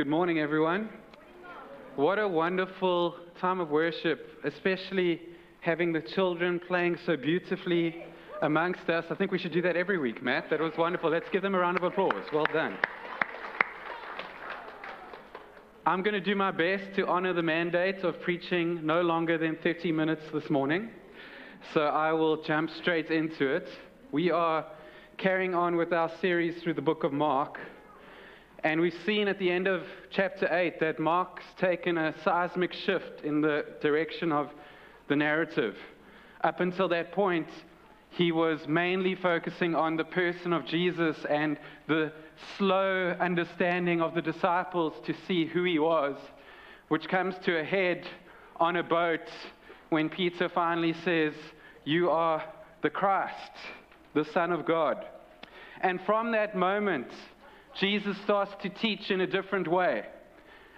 Good morning, everyone. What a wonderful time of worship, especially having the children playing so beautifully amongst us. I think we should do that every week, Matt. That was wonderful. Let's give them a round of applause. Well done. I'm going to do my best to honor the mandate of preaching no longer than 30 minutes this morning, so I will jump straight into it. We are carrying on with our series through the Book of Mark. And we've seen at the end of chapter 8 that Mark's taken a seismic shift in the direction of the narrative. Up until that point, he was mainly focusing on the person of Jesus and the slow understanding of the disciples to see who he was, which comes to a head on a boat when Peter finally says, "You are the Christ, the Son of God." And from that moment, Jesus starts to teach in a different way,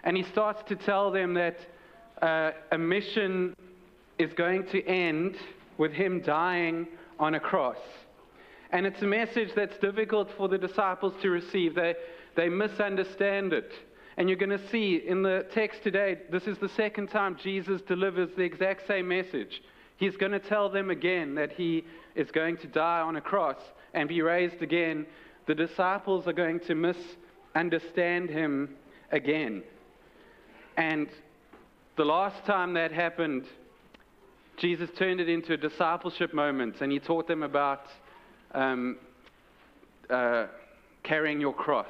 and he starts to tell them that a mission is going to end with him dying on a cross. And it's a message that's difficult for the disciples to receive. They misunderstand it. And you're going to see in the text today, this is the second time Jesus delivers the exact same message. He's going to tell them again that he is going to die on a cross and be raised again. The disciples are going to misunderstand him again. And the last time that happened, Jesus turned it into a discipleship moment, and he taught them about carrying your cross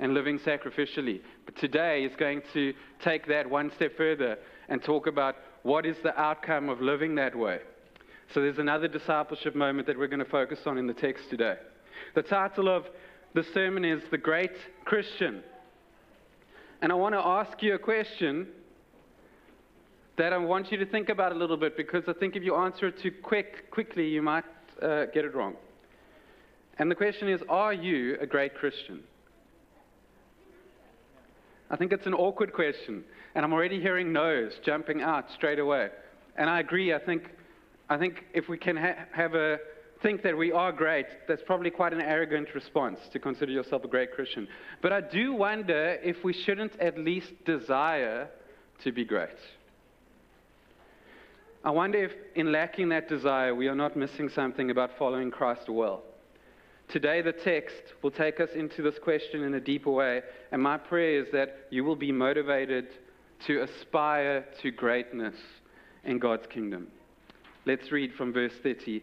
and living sacrificially. But today he's going to take that one step further and talk about what is the outcome of living that way. So there's another discipleship moment that we're going to focus on in the text today. The title of the sermon is The Great Christian. And I want to ask you a question that I want you to think about a little bit, because I think if you answer it too quickly, you might get it wrong. And the question is, are you a great Christian? I think it's an awkward question, and I'm already hearing no's jumping out straight away. And I agree. I think if we can think that we are great, that's probably quite an arrogant response, to consider yourself a great Christian. But I do wonder if we shouldn't at least desire to be great. I wonder if in lacking that desire, we are not missing something about following Christ well. Today the text will take us into this question in a deeper way, and my prayer is that you will be motivated to aspire to greatness in God's kingdom. Let's read from verse 30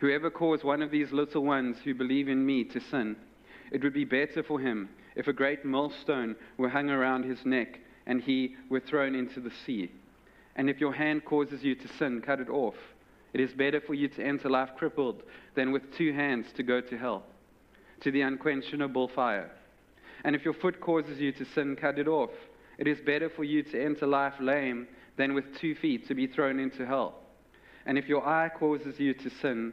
Whoever caused one of these little ones who believe in me to sin, it would be better for him if a great millstone were hung around his neck and he were thrown into the sea. And if your hand causes you to sin, cut it off. It is better for you to enter life crippled than with 2 hands to go to hell, to the unquenchable fire. And if your foot causes you to sin, cut it off. It is better for you to enter life lame than with 2 feet to be thrown into hell. And if your eye causes you to sin,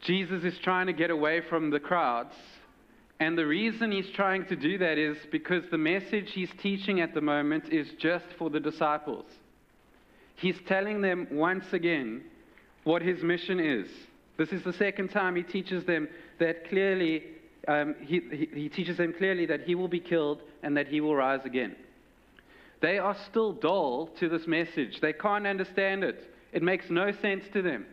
Jesus is trying to get away from the crowds, and the reason he's trying to do that is because the message he's teaching at the moment is just for the disciples. He's telling them once again what his mission is. This is the second time he teaches them that clearly. He teaches them clearly that he will be killed and that he will rise again. They are still dull to this message. They can't understand it. It makes no sense to them.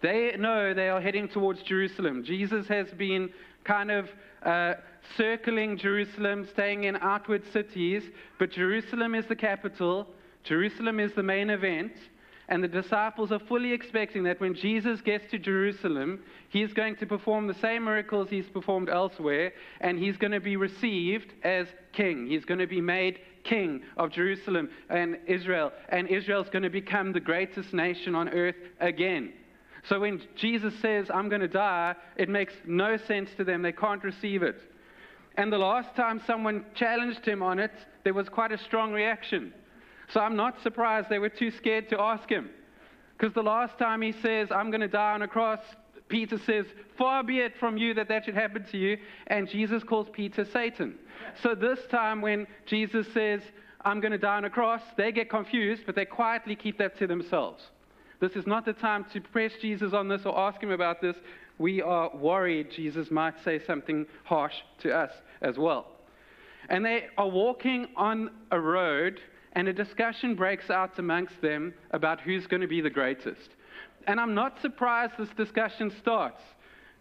They know they are heading towards Jerusalem. Jesus has been kind of circling Jerusalem, staying in outward cities, but Jerusalem is the capital. Jerusalem is the main event, and the disciples are fully expecting that when Jesus gets to Jerusalem, he's going to perform the same miracles he's performed elsewhere, and he's going to be received as king. He's going to be made king of Jerusalem and Israel's going to become the greatest nation on earth again. So when Jesus says, I'm going to die, it makes no sense to them. They can't receive it. And the last time someone challenged him on it, there was quite a strong reaction. So I'm not surprised they were too scared to ask him. Because the last time he says, I'm going to die on a cross, Peter says, far be it from you that that should happen to you. And Jesus calls Peter Satan. So this time when Jesus says, I'm going to die on a cross, they get confused, but they quietly keep that to themselves. This is not the time to press Jesus on this or ask him about this. We are worried Jesus might say something harsh to us as well. And they are walking on a road, and a discussion breaks out amongst them about who's going to be the greatest. And I'm not surprised this discussion starts,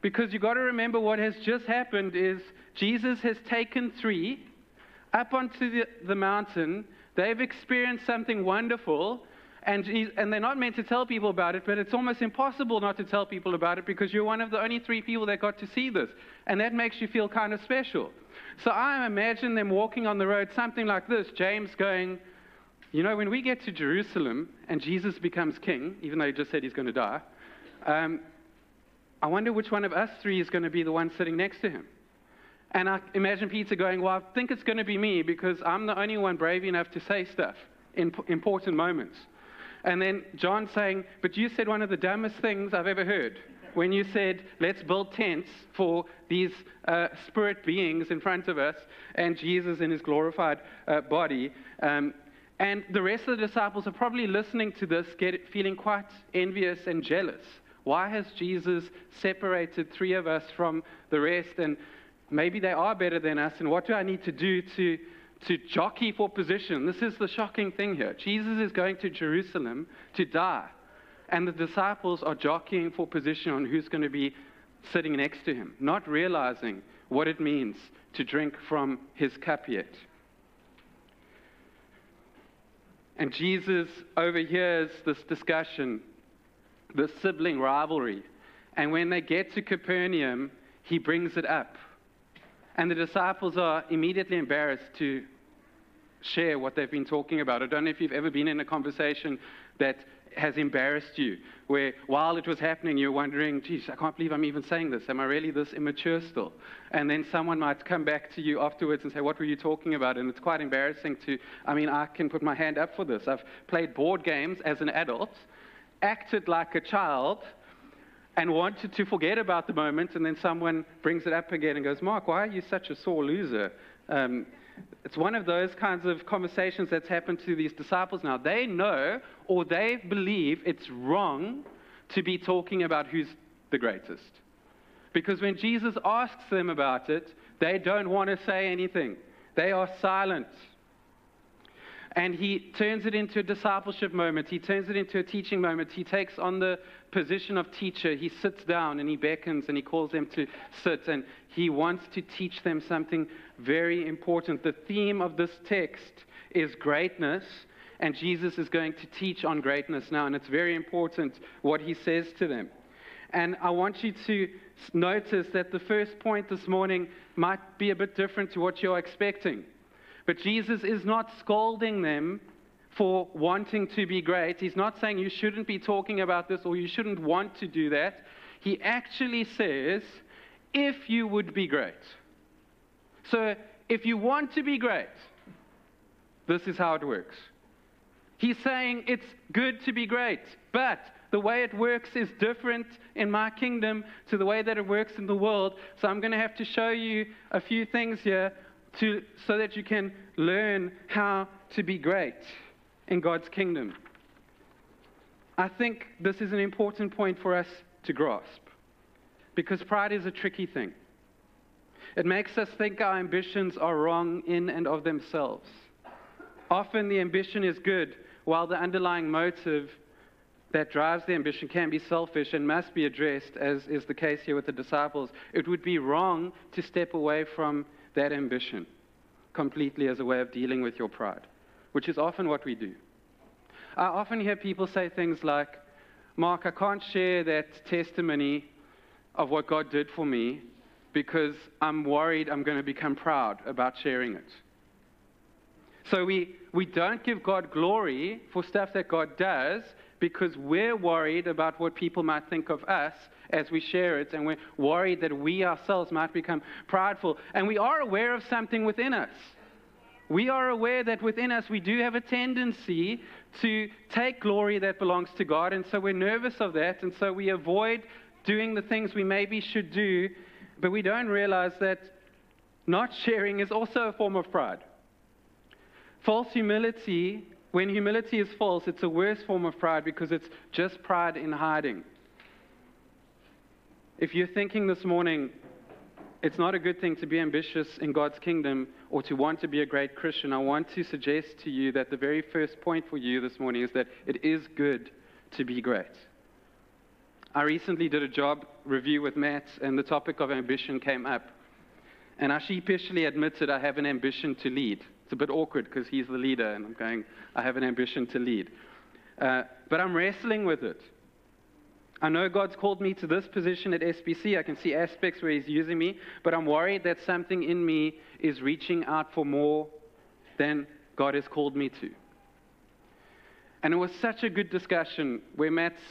because you've got to remember what has just happened is Jesus has taken three up onto the mountain. They've experienced something wonderful, and they're not meant to tell people about it, but it's almost impossible not to tell people about it because you're one of the only three people that got to see this, and that makes you feel kind of special. So I imagine them walking on the road something like this, James going, you know, when we get to Jerusalem and Jesus becomes king, even though he just said he's going to die, I wonder which one of us three is going to be the one sitting next to him. And I imagine Peter going, well, I think it's going to be me because I'm the only one brave enough to say stuff in important moments. And then John saying, but you said one of the dumbest things I've ever heard when you said, let's build tents for these spirit beings in front of us and Jesus in his glorified body. And the rest of the disciples are probably listening to this, feeling quite envious and jealous. Why has Jesus separated three of us from the rest? And maybe they are better than us, and what do I need to do to jockey for position? This is the shocking thing here. Jesus is going to Jerusalem to die, and the disciples are jockeying for position on who's going to be sitting next to him, not realizing what it means to drink from his cup yet. And Jesus overhears this discussion, this sibling rivalry. And when they get to Capernaum, he brings it up. And the disciples are immediately embarrassed to share what they've been talking about. I don't know if you've ever been in a conversation that has embarrassed you, where while it was happening, you're wondering, geez, I can't believe I'm even saying this. Am I really this immature still? And then someone might come back to you afterwards and say, what were you talking about? And it's quite embarrassing I can put my hand up for this. I've played board games as an adult, acted like a child, and wanted to forget about the moment, and then someone brings it up again and goes, Mark, why are you such a sore loser? It's one of those kinds of conversations that's happened to these disciples now. They know or they believe it's wrong to be talking about who's the greatest. Because when Jesus asks them about it, they don't want to say anything. They are silent. And he turns it into a discipleship moment. He turns it into a teaching moment. He takes on the position of teacher. He sits down and he beckons and he calls them to sit. And he wants to teach them something very important. The theme of this text is greatness. And Jesus is going to teach on greatness now. And it's very important what he says to them. And I want you to notice that the first point this morning might be a bit different to what you're expecting. But Jesus is not scolding them for wanting to be great. He's not saying you shouldn't be talking about this or you shouldn't want to do that. He actually says, if you would be great. So if you want to be great, this is how it works. He's saying it's good to be great, but the way it works is different in my kingdom to the way that it works in the world. So I'm going to have to show you a few things here so that you can learn how to be great in God's kingdom. I think this is an important point for us to grasp, because pride is a tricky thing. It makes us think our ambitions are wrong in and of themselves. Often the ambition is good, while the underlying motive that drives the ambition can be selfish and must be addressed, as is the case here with the disciples. It would be wrong to step away from that ambition completely as a way of dealing with your pride, which is often what we do. I often hear people say things like, Mark, I can't share that testimony of what God did for me because I'm worried I'm going to become proud about sharing it. So we don't give God glory for stuff that God does because we're worried about what people might think of us as we share it, and we're worried that we ourselves might become prideful. And we are aware of something within us. We are aware that within us we do have a tendency to take glory that belongs to God, and so we're nervous of that, and so we avoid doing the things we maybe should do, but we don't realize that not sharing is also a form of pride. False humility, when humility is false, it's a worse form of pride because it's just pride in hiding. If you're thinking this morning, it's not a good thing to be ambitious in God's kingdom or to want to be a great Christian, I want to suggest to you that the very first point for you this morning is that it is good to be great. I recently did a job review with Matt, and the topic of ambition came up. And I sheepishly admitted I have an ambition to lead. It's a bit awkward because he's the leader and I'm going, I have an ambition to lead. But I'm wrestling with it. I know God's called me to this position at SBC. I can see aspects where he's using me, but I'm worried that something in me is reaching out for more than God has called me to. And it was such a good discussion where Matt's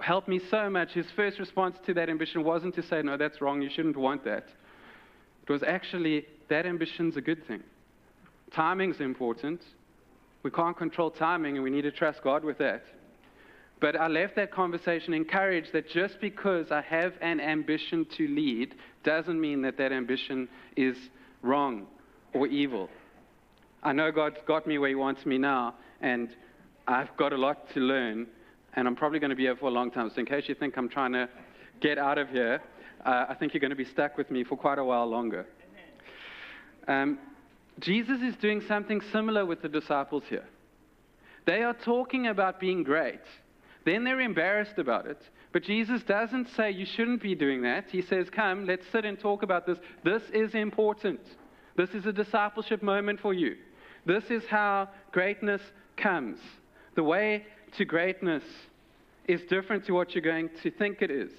helped me so much. His first response to that ambition wasn't to say, no, that's wrong, you shouldn't want that. It was actually, that ambition's a good thing. Timing's important. We can't control timing, and we need to trust God with that. But I left that conversation encouraged that just because I have an ambition to lead doesn't mean that that ambition is wrong or evil. I know God's got me where he wants me now, and I've got a lot to learn, and I'm probably going to be here for a long time. So in case you think I'm trying to get out of here, I think you're going to be stuck with me for quite a while longer. Jesus is doing something similar with the disciples here. They are talking about being great. Then they're embarrassed about it. But Jesus doesn't say you shouldn't be doing that. He says, come, let's sit and talk about this. This is important. This is a discipleship moment for you. This is how greatness comes. The way to greatness is different to what you're going to think it is.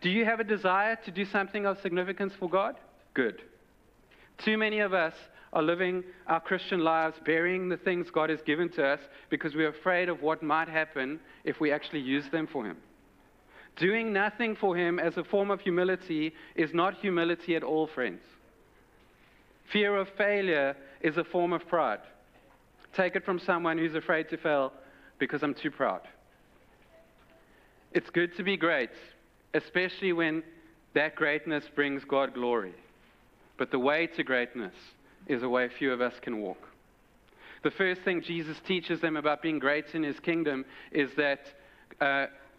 Do you have a desire to do something of significance for God? Good. Too many of us are living our Christian lives burying the things God has given to us because we're afraid of what might happen if we actually use them for him. Doing nothing for him as a form of humility is not humility at all, friends. Fear of failure is a form of pride. Take it from someone who's afraid to fail because I'm too proud. It's good to be great, especially when that greatness brings God glory. But the way to greatness is a way few of us can walk. The first thing Jesus teaches them about being great in his kingdom is that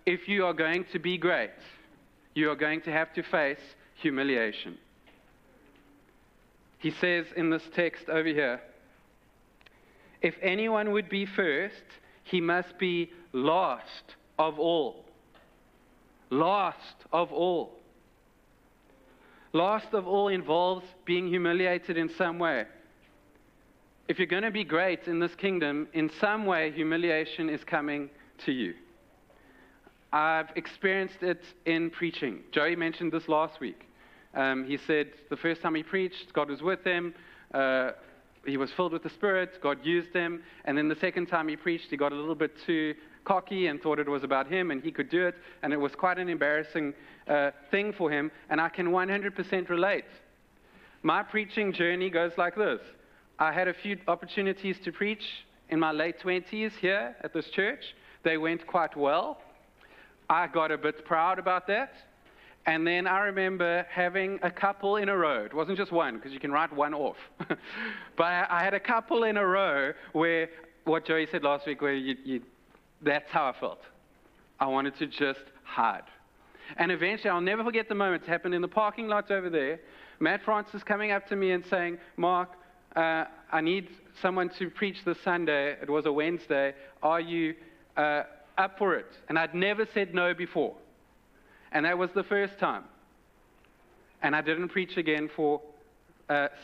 if you are going to be great, you are going to have to face humiliation. He says in this text over here, if anyone would be first, he must be last of all. Last of all. Last of all involves being humiliated in some way. If you're going to be great in this kingdom, in some way humiliation is coming to you. I've experienced it in preaching. Joey mentioned this last week. He said the first time he preached, God was with him. He was filled with the Spirit. God used him. And then the second time he preached, he got a little bit too cocky and thought it was about him and he could do it. And it was quite an embarrassing thing for him. And I can 100% relate. My preaching journey goes like this. I had a few opportunities to preach in my late 20s here at this church. They went quite well. I got a bit proud about that. And then I remember having a couple in a row. It wasn't just one, because you can write one off. But I had a couple in a row where, what Joey said last week, where that's how I felt. I wanted to just hide. And eventually, I'll never forget the moment. It happened in the parking lot over there. Matt Francis coming up to me and saying, Mark, I need someone to preach this Sunday. It was a Wednesday. Are you up for it? And I'd never said no before. And that was the first time. And I didn't preach again for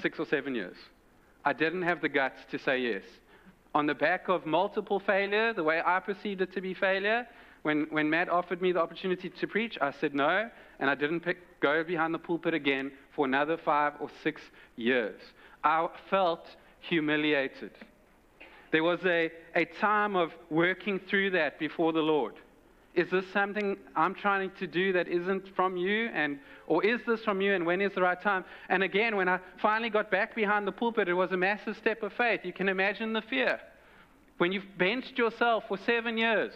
6 or 7 years. I didn't have the guts to say yes. On the back of multiple failure, the way I perceived it to be failure, when Matt offered me the opportunity to preach, I said no, and I didn't go behind the pulpit again for another 5 or 6 years. I felt humiliated. There was a time of working through that before the Lord. Is this something I'm trying to do that isn't from you? Or is this from you, and when is the right time? And again, when I finally got back behind the pulpit, it was a massive step of faith. You can imagine the fear. When you've benched yourself for 7 years,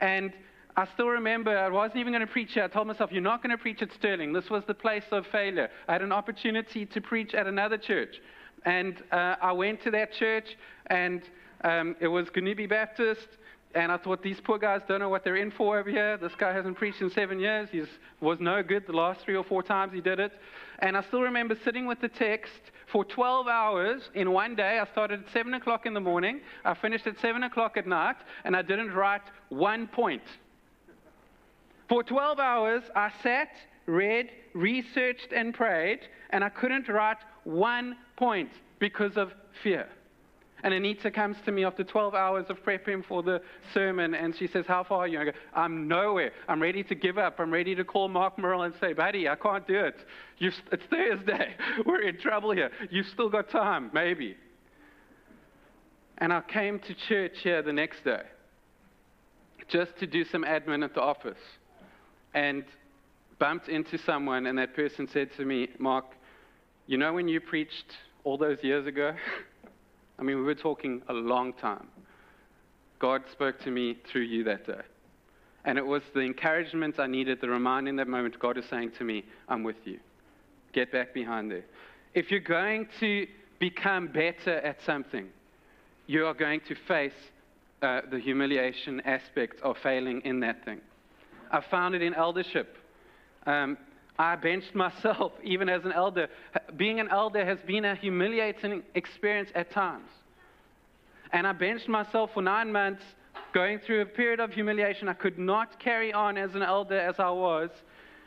and I still remember I wasn't even going to preach here. I told myself, you're not going to preach at Sterling. This was the place of failure. I had an opportunity to preach at another church. And I went to that church, and it was Gnubi Baptist. And I thought, these poor guys don't know what they're in for over here. This guy hasn't preached in 7 years. He was no good the last 3 or 4 times he did it. And I still remember sitting with the text for 12 hours in one day. I started at 7 o'clock in the morning. I finished at 7 o'clock at night. And I didn't write one point. For 12 hours, I sat, read, researched, and prayed. And I couldn't write one point because of fear. And Anita comes to me after 12 hours of prepping for the sermon, and she says, how far are you? And I go, I'm nowhere. I'm ready to give up. I'm ready to call Mark Merrill and say, buddy, I can't do it. It's Thursday. We're in trouble here. You've still got time, maybe. And I came to church here the next day just to do some admin at the office and bumped into someone, and that person said to me, Mark, you know when you preached all those years ago? I mean, we were talking a long time. God spoke to me through you that day. And it was the encouragement I needed, the reminder in that moment, God is saying to me, I'm with you. Get back behind there. If you're going to become better at something, you are going to face the humiliation aspect of failing in that thing. I found it in eldership. I benched myself even as an elder. Being an elder has been a humiliating experience at times. And I benched myself for 9 months, going through a period of humiliation. I could not carry on as an elder as I was.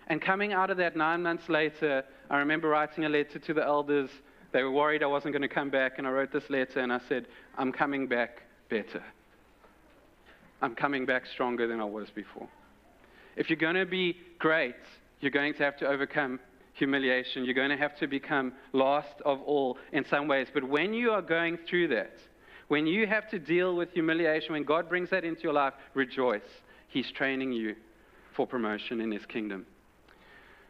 And coming out of that 9 months later, I remember writing a letter to the elders. They were worried I wasn't going to come back. And I wrote this letter and I said, I'm coming back better. I'm coming back stronger than I was before. If you're going to be great, you're going to have to overcome humiliation. You're going to have to become last of all in some ways. But when you are going through that, when you have to deal with humiliation, when God brings that into your life, rejoice. He's training you for promotion in His kingdom.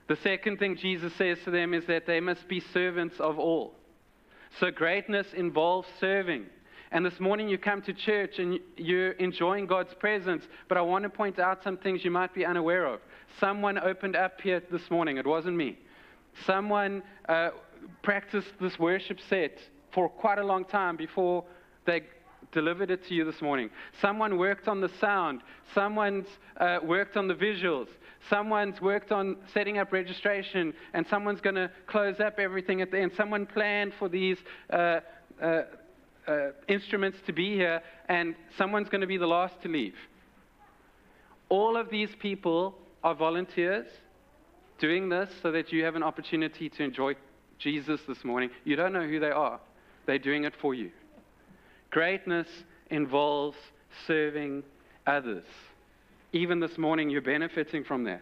The second thing Jesus says to them is that they must be servants of all. So greatness involves serving. And this morning you come to church and you're enjoying God's presence, but I want to point out some things you might be unaware of. Someone opened up here this morning. It wasn't me. Someone practiced this worship set for quite a long time before they delivered it to you this morning. Someone worked on the sound. Someone's worked on the visuals. Someone's worked on setting up registration. And someone's going to close up everything at the end. Someone planned for these instruments to be here, and someone's going to be the last to leave. All of these people are volunteers doing this so that you have an opportunity to enjoy Jesus this morning. You don't know who they are. They're doing it for you. Greatness involves serving others. Even this morning, you're benefiting from that.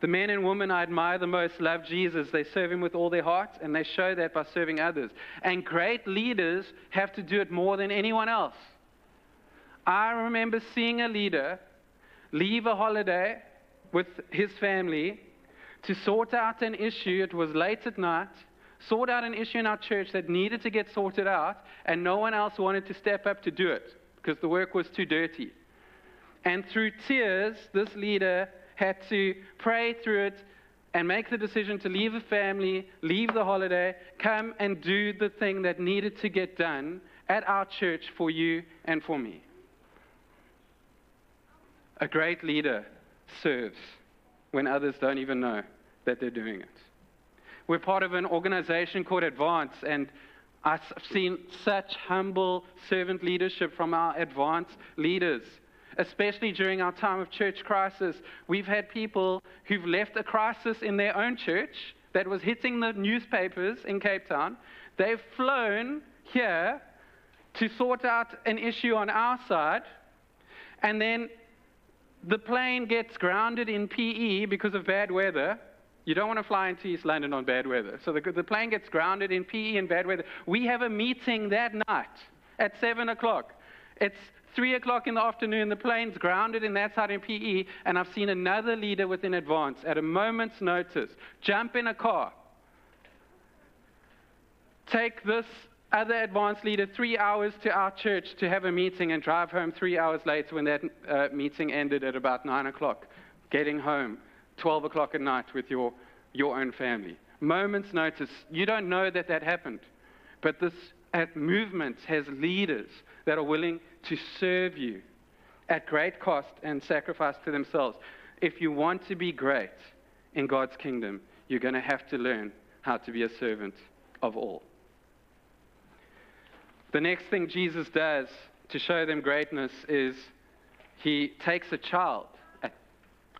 The men and women I admire the most love Jesus. They serve him with all their heart, and they show that by serving others. And great leaders have to do it more than anyone else. I remember seeing a leader leave a holiday with his family to sort out an issue. It was late at night. Sort out an issue in our church that needed to get sorted out, and no one else wanted to step up to do it because the work was too dirty. And through tears, this leader had to pray through it and make the decision to leave the family, leave the holiday, come and do the thing that needed to get done at our church for you and for me. A great leader serves when others don't even know that they're doing it. We're part of an organization called Advance, and I've seen such humble servant leadership from our Advance leaders, especially during our time of church crisis. We've had people who've left a crisis in their own church that was hitting the newspapers in Cape Town. They've flown here to sort out an issue on our side, and then the plane gets grounded in PE because of bad weather. You don't want to fly into East London on bad weather. So the plane gets grounded in PE in bad weather. We have a meeting that night at 7 o'clock. It's 3 o'clock in the afternoon. The plane's grounded in that side in PE. And I've seen another leader within Advance at a moment's notice jump in a car, take this other Advance leader 3 hours to our church to have a meeting, and drive home 3 hours later when that meeting ended at about 9 o'clock, getting home 12 o'clock at night with your own family. Moments notice. You don't know that that happened. But this movement has leaders that are willing to serve you at great cost and sacrifice to themselves. If you want to be great in God's kingdom, you're going to have to learn how to be a servant of all. The next thing Jesus does to show them greatness is he takes a child.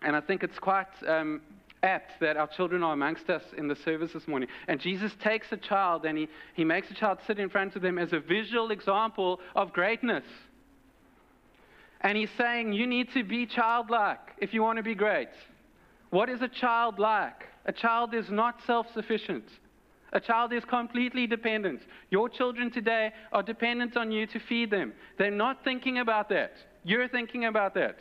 And I think it's quite apt that our children are amongst us in the service this morning. And Jesus takes a child, and he makes a child sit in front of them as a visual example of greatness. And he's saying, you need to be childlike if you want to be great. What is a child like? A child is not self-sufficient. A child is completely dependent. Your children today are dependent on you to feed them. They're not thinking about that. You're thinking about that.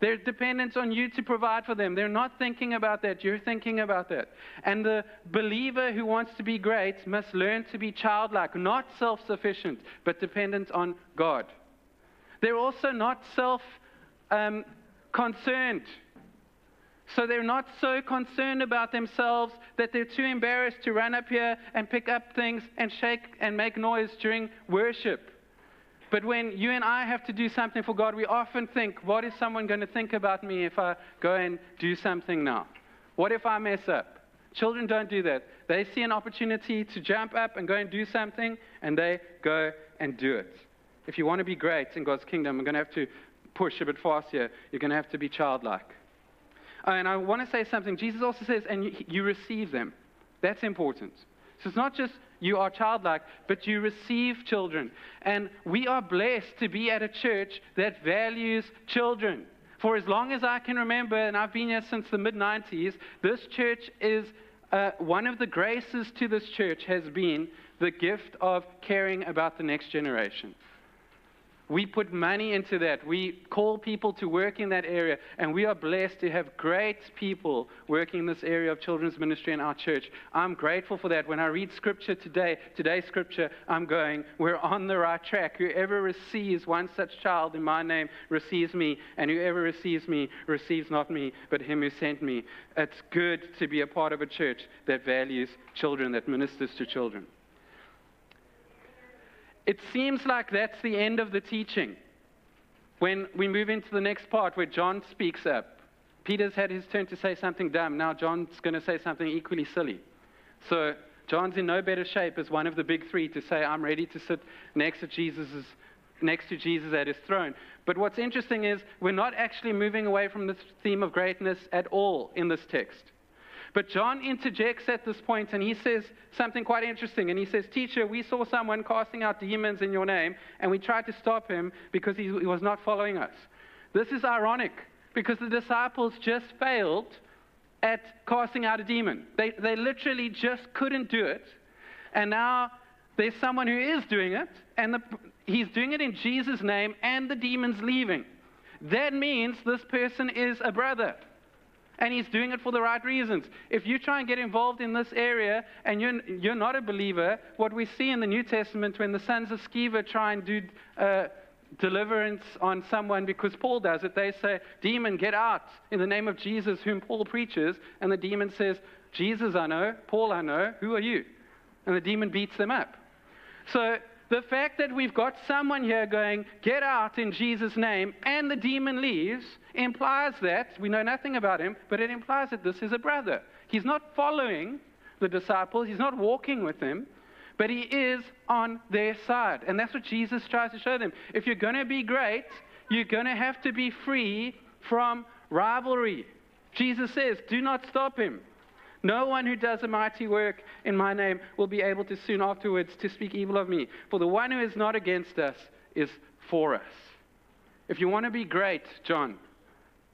They're dependent on you to provide for them. They're not thinking about that. You're thinking about that. And the believer who wants to be great must learn to be childlike, not self-sufficient, but dependent on God. They're also not self-concerned. So they're not so concerned about themselves that they're too embarrassed to run up here and pick up things and shake and make noise during worship. But when you and I have to do something for God, we often think, what is someone going to think about me if I go and do something now? What if I mess up? Children don't do that. They see an opportunity to jump up and go and do something, and they go and do it. If you want to be great in God's kingdom, I'm going to have to push a bit fast here. You're going to have to be childlike. And I want to say something. Jesus also says, and you receive them. That's important. So it's not just you are childlike, but you receive children. And we are blessed to be at a church that values children. For as long as I can remember, and I've been here since the mid-90s, this church is, one of the graces to this church has been the gift of caring about the next generation. We put money into that. We call people to work in that area, and we are blessed to have great people working in this area of children's ministry in our church. I'm grateful for that. When I read scripture today, today's scripture, I'm going, we're on the right track. Whoever receives one such child in my name receives me, and whoever receives me receives not me, but him who sent me. It's good to be a part of a church that values children, that ministers to children. It seems like that's the end of the teaching when we move into the next part where John speaks up. Peter's had his turn to say something dumb. Now John's going to say something equally silly. So John's in no better shape as one of the big three to say, I'm ready to sit next to Jesus at his throne. But what's interesting is we're not actually moving away from the theme of greatness at all in this text. But John interjects at this point, and he says something quite interesting. And he says, teacher, we saw someone casting out demons in your name, and we tried to stop him because he was not following us. This is ironic, because the disciples just failed at casting out a demon. They literally just couldn't do it. And now there's someone who is doing it, and he's doing it in Jesus' name, and the demon's leaving. That means this person is a brother, and he's doing it for the right reasons. If you try and get involved in this area, and you're not a believer, what we see in the New Testament when the sons of Sceva try and do deliverance on someone because Paul does it, they say, demon, get out in the name of Jesus whom Paul preaches. And the demon says, Jesus I know, Paul I know, who are you? And the demon beats them up. So the fact that we've got someone here going, get out in Jesus' name, and the demon leaves, implies that, we know nothing about him, but it implies that this is a brother. He's not following the disciples, he's not walking with them, but he is on their side. And that's what Jesus tries to show them. If you're going to be great, you're going to have to be free from rivalry. Jesus says, do not stop him. No one who does a mighty work in my name will be able to soon afterwards to speak evil of me. For the one who is not against us is for us. If you want to be great, John,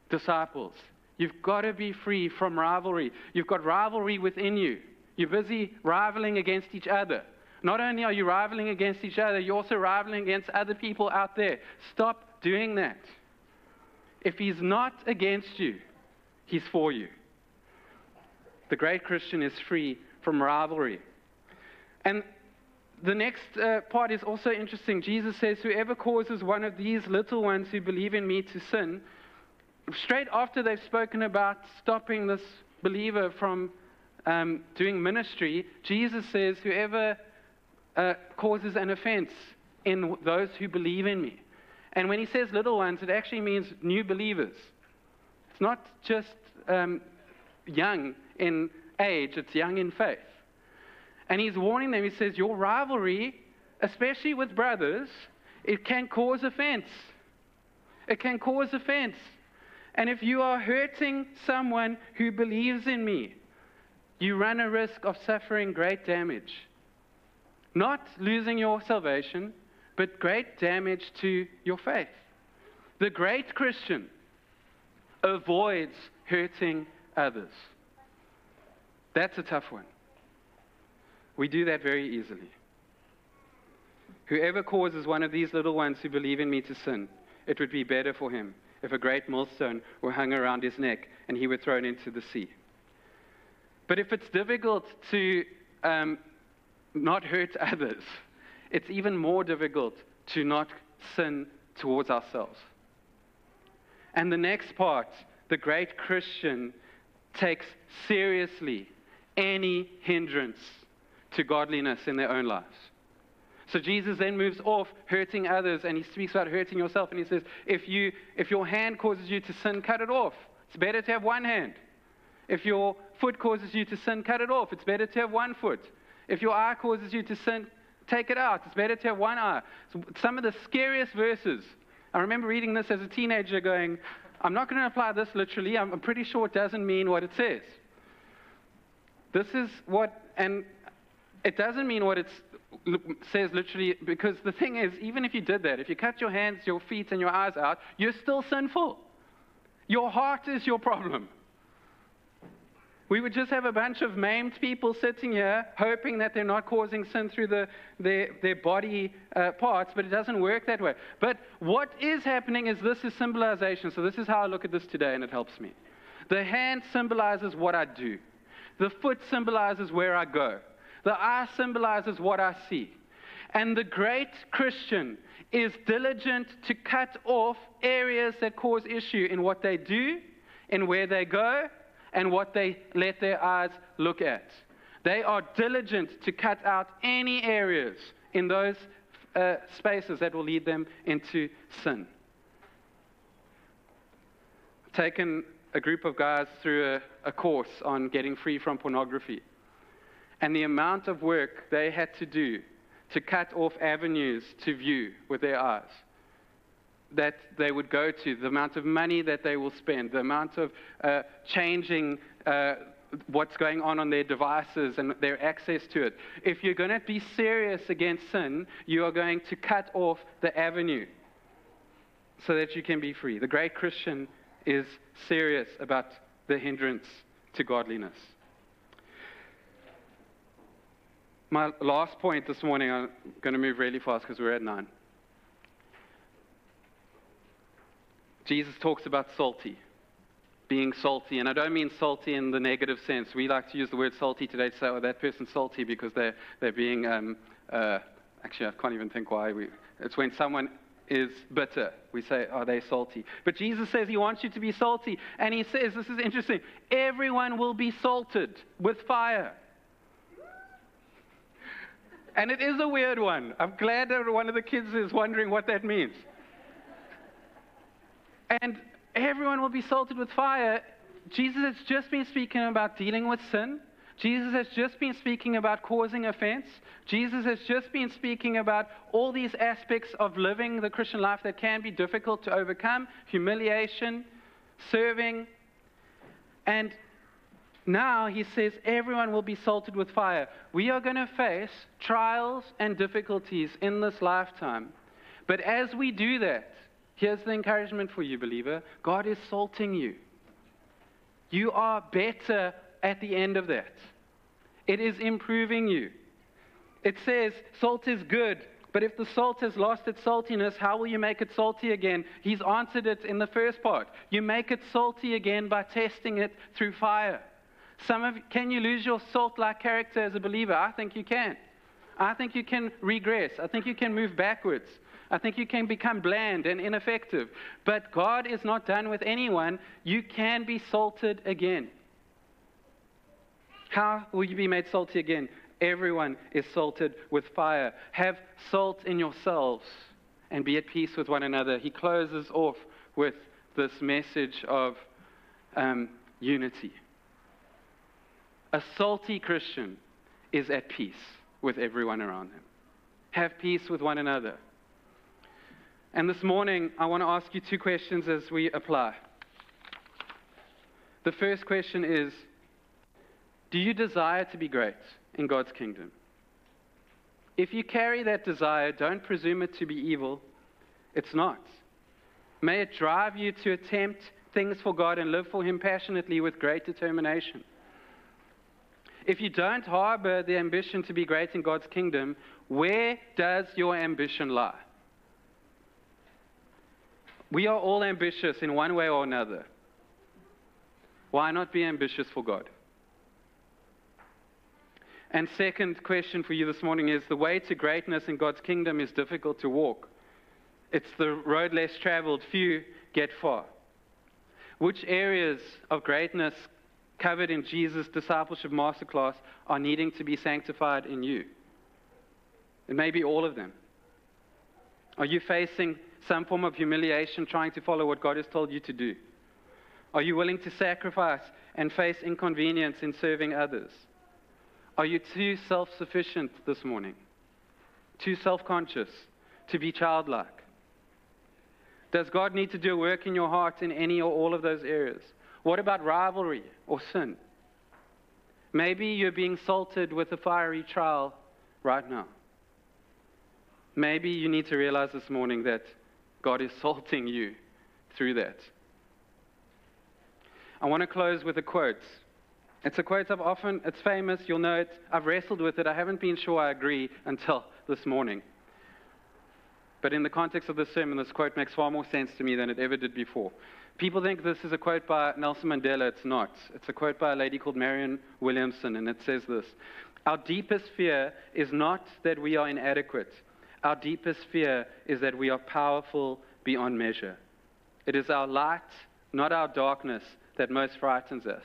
disciples, you've got to be free from rivalry. You've got rivalry within you. You're busy rivaling against each other. Not only are you rivaling against each other, you're also rivaling against other people out there. Stop doing that. If he's not against you, he's for you. The great Christian is free from rivalry. And the next part is also interesting. Jesus says, whoever causes one of these little ones who believe in me to sin, straight after they've spoken about stopping this believer from doing ministry, Jesus says, whoever causes an offense in those who believe in me. And when he says little ones, it actually means new believers. It's not just young in age, it's young in faith. And he's warning them, he says, your rivalry, especially with brothers, it can cause offense. It can cause offense. And if you are hurting someone who believes in me, you run a risk of suffering great damage. Not losing your salvation, but great damage to your faith. The great Christian avoids hurting others. That's a tough one. We do that very easily. Whoever causes one of these little ones who believe in me to sin, it would be better for him if a great millstone were hung around his neck and he were thrown into the sea. But if it's difficult to not hurt others, it's even more difficult to not sin towards ourselves. And the next part, the great Christian takes seriously any hindrance to godliness in their own lives. So Jesus then moves off hurting others, and he speaks about hurting yourself, and he says, if your hand causes you to sin, cut it off. It's better to have one hand. If your foot causes you to sin, cut it off. It's better to have one foot. If your eye causes you to sin, take it out. It's better to have one eye. Some of the scariest verses. I remember reading this as a teenager going, I'm not going to apply this literally. I'm pretty sure it doesn't mean what it says. This is what, and it doesn't mean what it says literally, because the thing is, even if you did that, if you cut your hands, your feet, and your eyes out, you're still sinful. Your heart is your problem. We would just have a bunch of maimed people sitting here hoping that they're not causing sin through their body parts, but it doesn't work that way. But what is happening is this is symbolization. So this is how I look at this today, and it helps me. The hand symbolizes what I do. The foot symbolizes where I go. The eye symbolizes what I see. And the great Christian is diligent to cut off areas that cause issue in what they do, in where they go, and what they let their eyes look at. They are diligent to cut out any areas in those spaces that will lead them into sin. I've taken a group of guys through a course on getting free from pornography, and the amount of work they had to do to cut off avenues to view with their eyes that they would go to, the amount of money that they will spend, the amount of changing what's going on their devices and their access to it. If you're going to be serious against sin, you are going to cut off the avenue so that you can be free. The great Christian is serious about the hindrance to godliness. My last point this morning, I'm going to move really fast because we're at 9. Jesus talks about salty, being salty. And I don't mean salty in the negative sense. We like to use the word salty today to say, oh, that person's salty because they're being, actually, I can't even think why. It's when someone is bitter. We say, oh, they're salty. But Jesus says he wants you to be salty. And he says, this is interesting, everyone will be salted with fire. And it is a weird one. I'm glad that one of the kids is wondering what that means. And everyone will be salted with fire. Jesus has just been speaking about dealing with sin. Jesus has just been speaking about causing offense. Jesus has just been speaking about all these aspects of living the Christian life that can be difficult to overcome. Humiliation, serving. And now he says everyone will be salted with fire. We are going to face trials and difficulties in this lifetime. But as we do that, here's the encouragement for you, believer. God is salting you. You are better at the end of that. It is improving you. It says salt is good, but if the salt has lost its saltiness, how will you make it salty again? He's answered it in the first part. You make it salty again by testing it through fire. Can you lose your salt-like character as a believer? I think you can. I think you can regress. I think you can move backwards. I think you can become bland and ineffective. But God is not done with anyone. You can be salted again. How will you be made salty again? Everyone is salted with fire. Have salt in yourselves and be at peace with one another. He closes off with this message of unity. A salty Christian is at peace with everyone around them. Have peace with one another. And this morning, I want to ask you two questions as we apply. The first question is, do you desire to be great in God's kingdom? If you carry that desire, don't presume it to be evil. It's not. May it drive you to attempt things for God and live for Him passionately with great determination. If you don't harbor the ambition to be great in God's kingdom, where does your ambition lie? We are all ambitious in one way or another. Why not be ambitious for God? And second question for you this morning is, the way to greatness in God's kingdom is difficult to walk. It's the road less traveled, few get far. Which areas of greatness covered in Jesus' discipleship masterclass are needing to be sanctified in you? It may be all of them. Are you facing some form of humiliation trying to follow what God has told you to do? Are you willing to sacrifice and face inconvenience in serving others? Are you too self-sufficient this morning? Too self-conscious to be childlike? Does God need to do a work in your heart in any or all of those areas? What about rivalry or sin? Maybe you're being salted with a fiery trial right now. Maybe you need to realize this morning that God is salting you through that. I want to close with a quote. It's a quote it's famous, you'll know it. I've wrestled with it. I haven't been sure I agree until this morning. But in the context of this sermon, this quote makes far more sense to me than it ever did before. People think this is a quote by Nelson Mandela. It's not. It's a quote by a lady called Marianne Williamson, and it says this: our deepest fear is not that we are inadequate. Our deepest fear is that we are powerful beyond measure. It is our light, not our darkness, that most frightens us.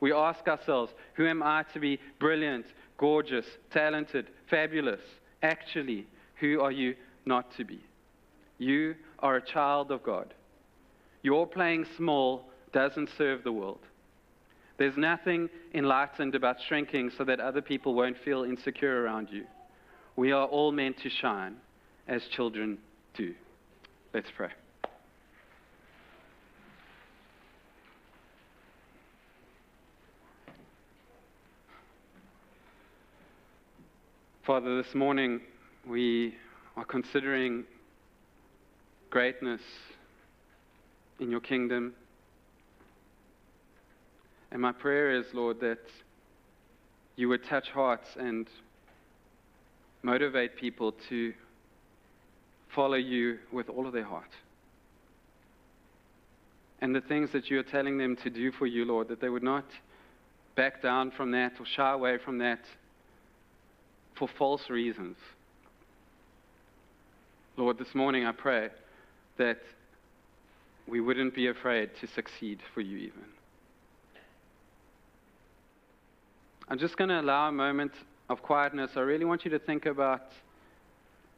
We ask ourselves, who am I to be brilliant, gorgeous, talented, fabulous? Actually, who are you not to be? You are a child of God. Your playing small doesn't serve the world. There's nothing enlightened about shrinking so that other people won't feel insecure around you. We are all meant to shine as children do. Let's pray. Father, this morning we are considering greatness in your kingdom. And my prayer is, Lord, that you would touch hearts and motivate people to follow you with all of their heart. And the things that you're telling them to do for you, Lord, that they would not back down from that or shy away from that for false reasons. Lord, this morning I pray that we wouldn't be afraid to succeed for you even. I'm just going to allow a moment of quietness. I really want you to think about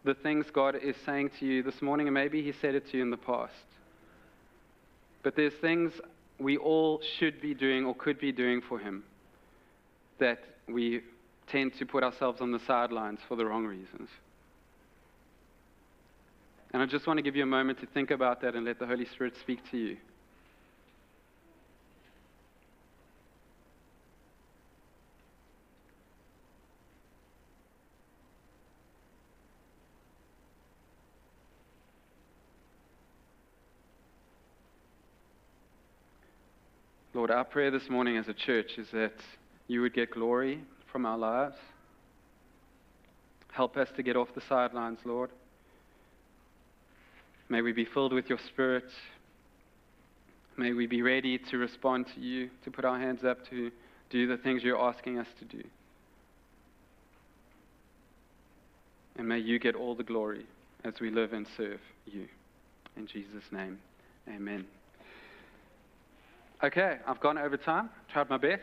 the things God is saying to you this morning, and maybe he said it to you in the past. But there's things we all should be doing or could be doing for him that we tend to put ourselves on the sidelines for the wrong reasons. And I just want to give you a moment to think about that and let the Holy Spirit speak to you. Lord, our prayer this morning as a church is that you would get glory from our lives. Help us to get off the sidelines, Lord. May we be filled with your Spirit. May we be ready to respond to you, to put our hands up, to do the things you're asking us to do. And may you get all the glory as we live and serve you. In Jesus' name, amen. Okay, I've gone over time, tried my best.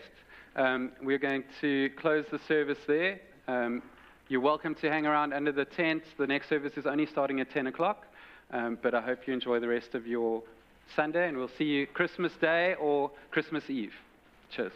We're going to close the service there. You're welcome to hang around under the tent. The next service is only starting at 10 o'clock, but I hope you enjoy the rest of your Sunday, and we'll see you Christmas Day or Christmas Eve. Cheers.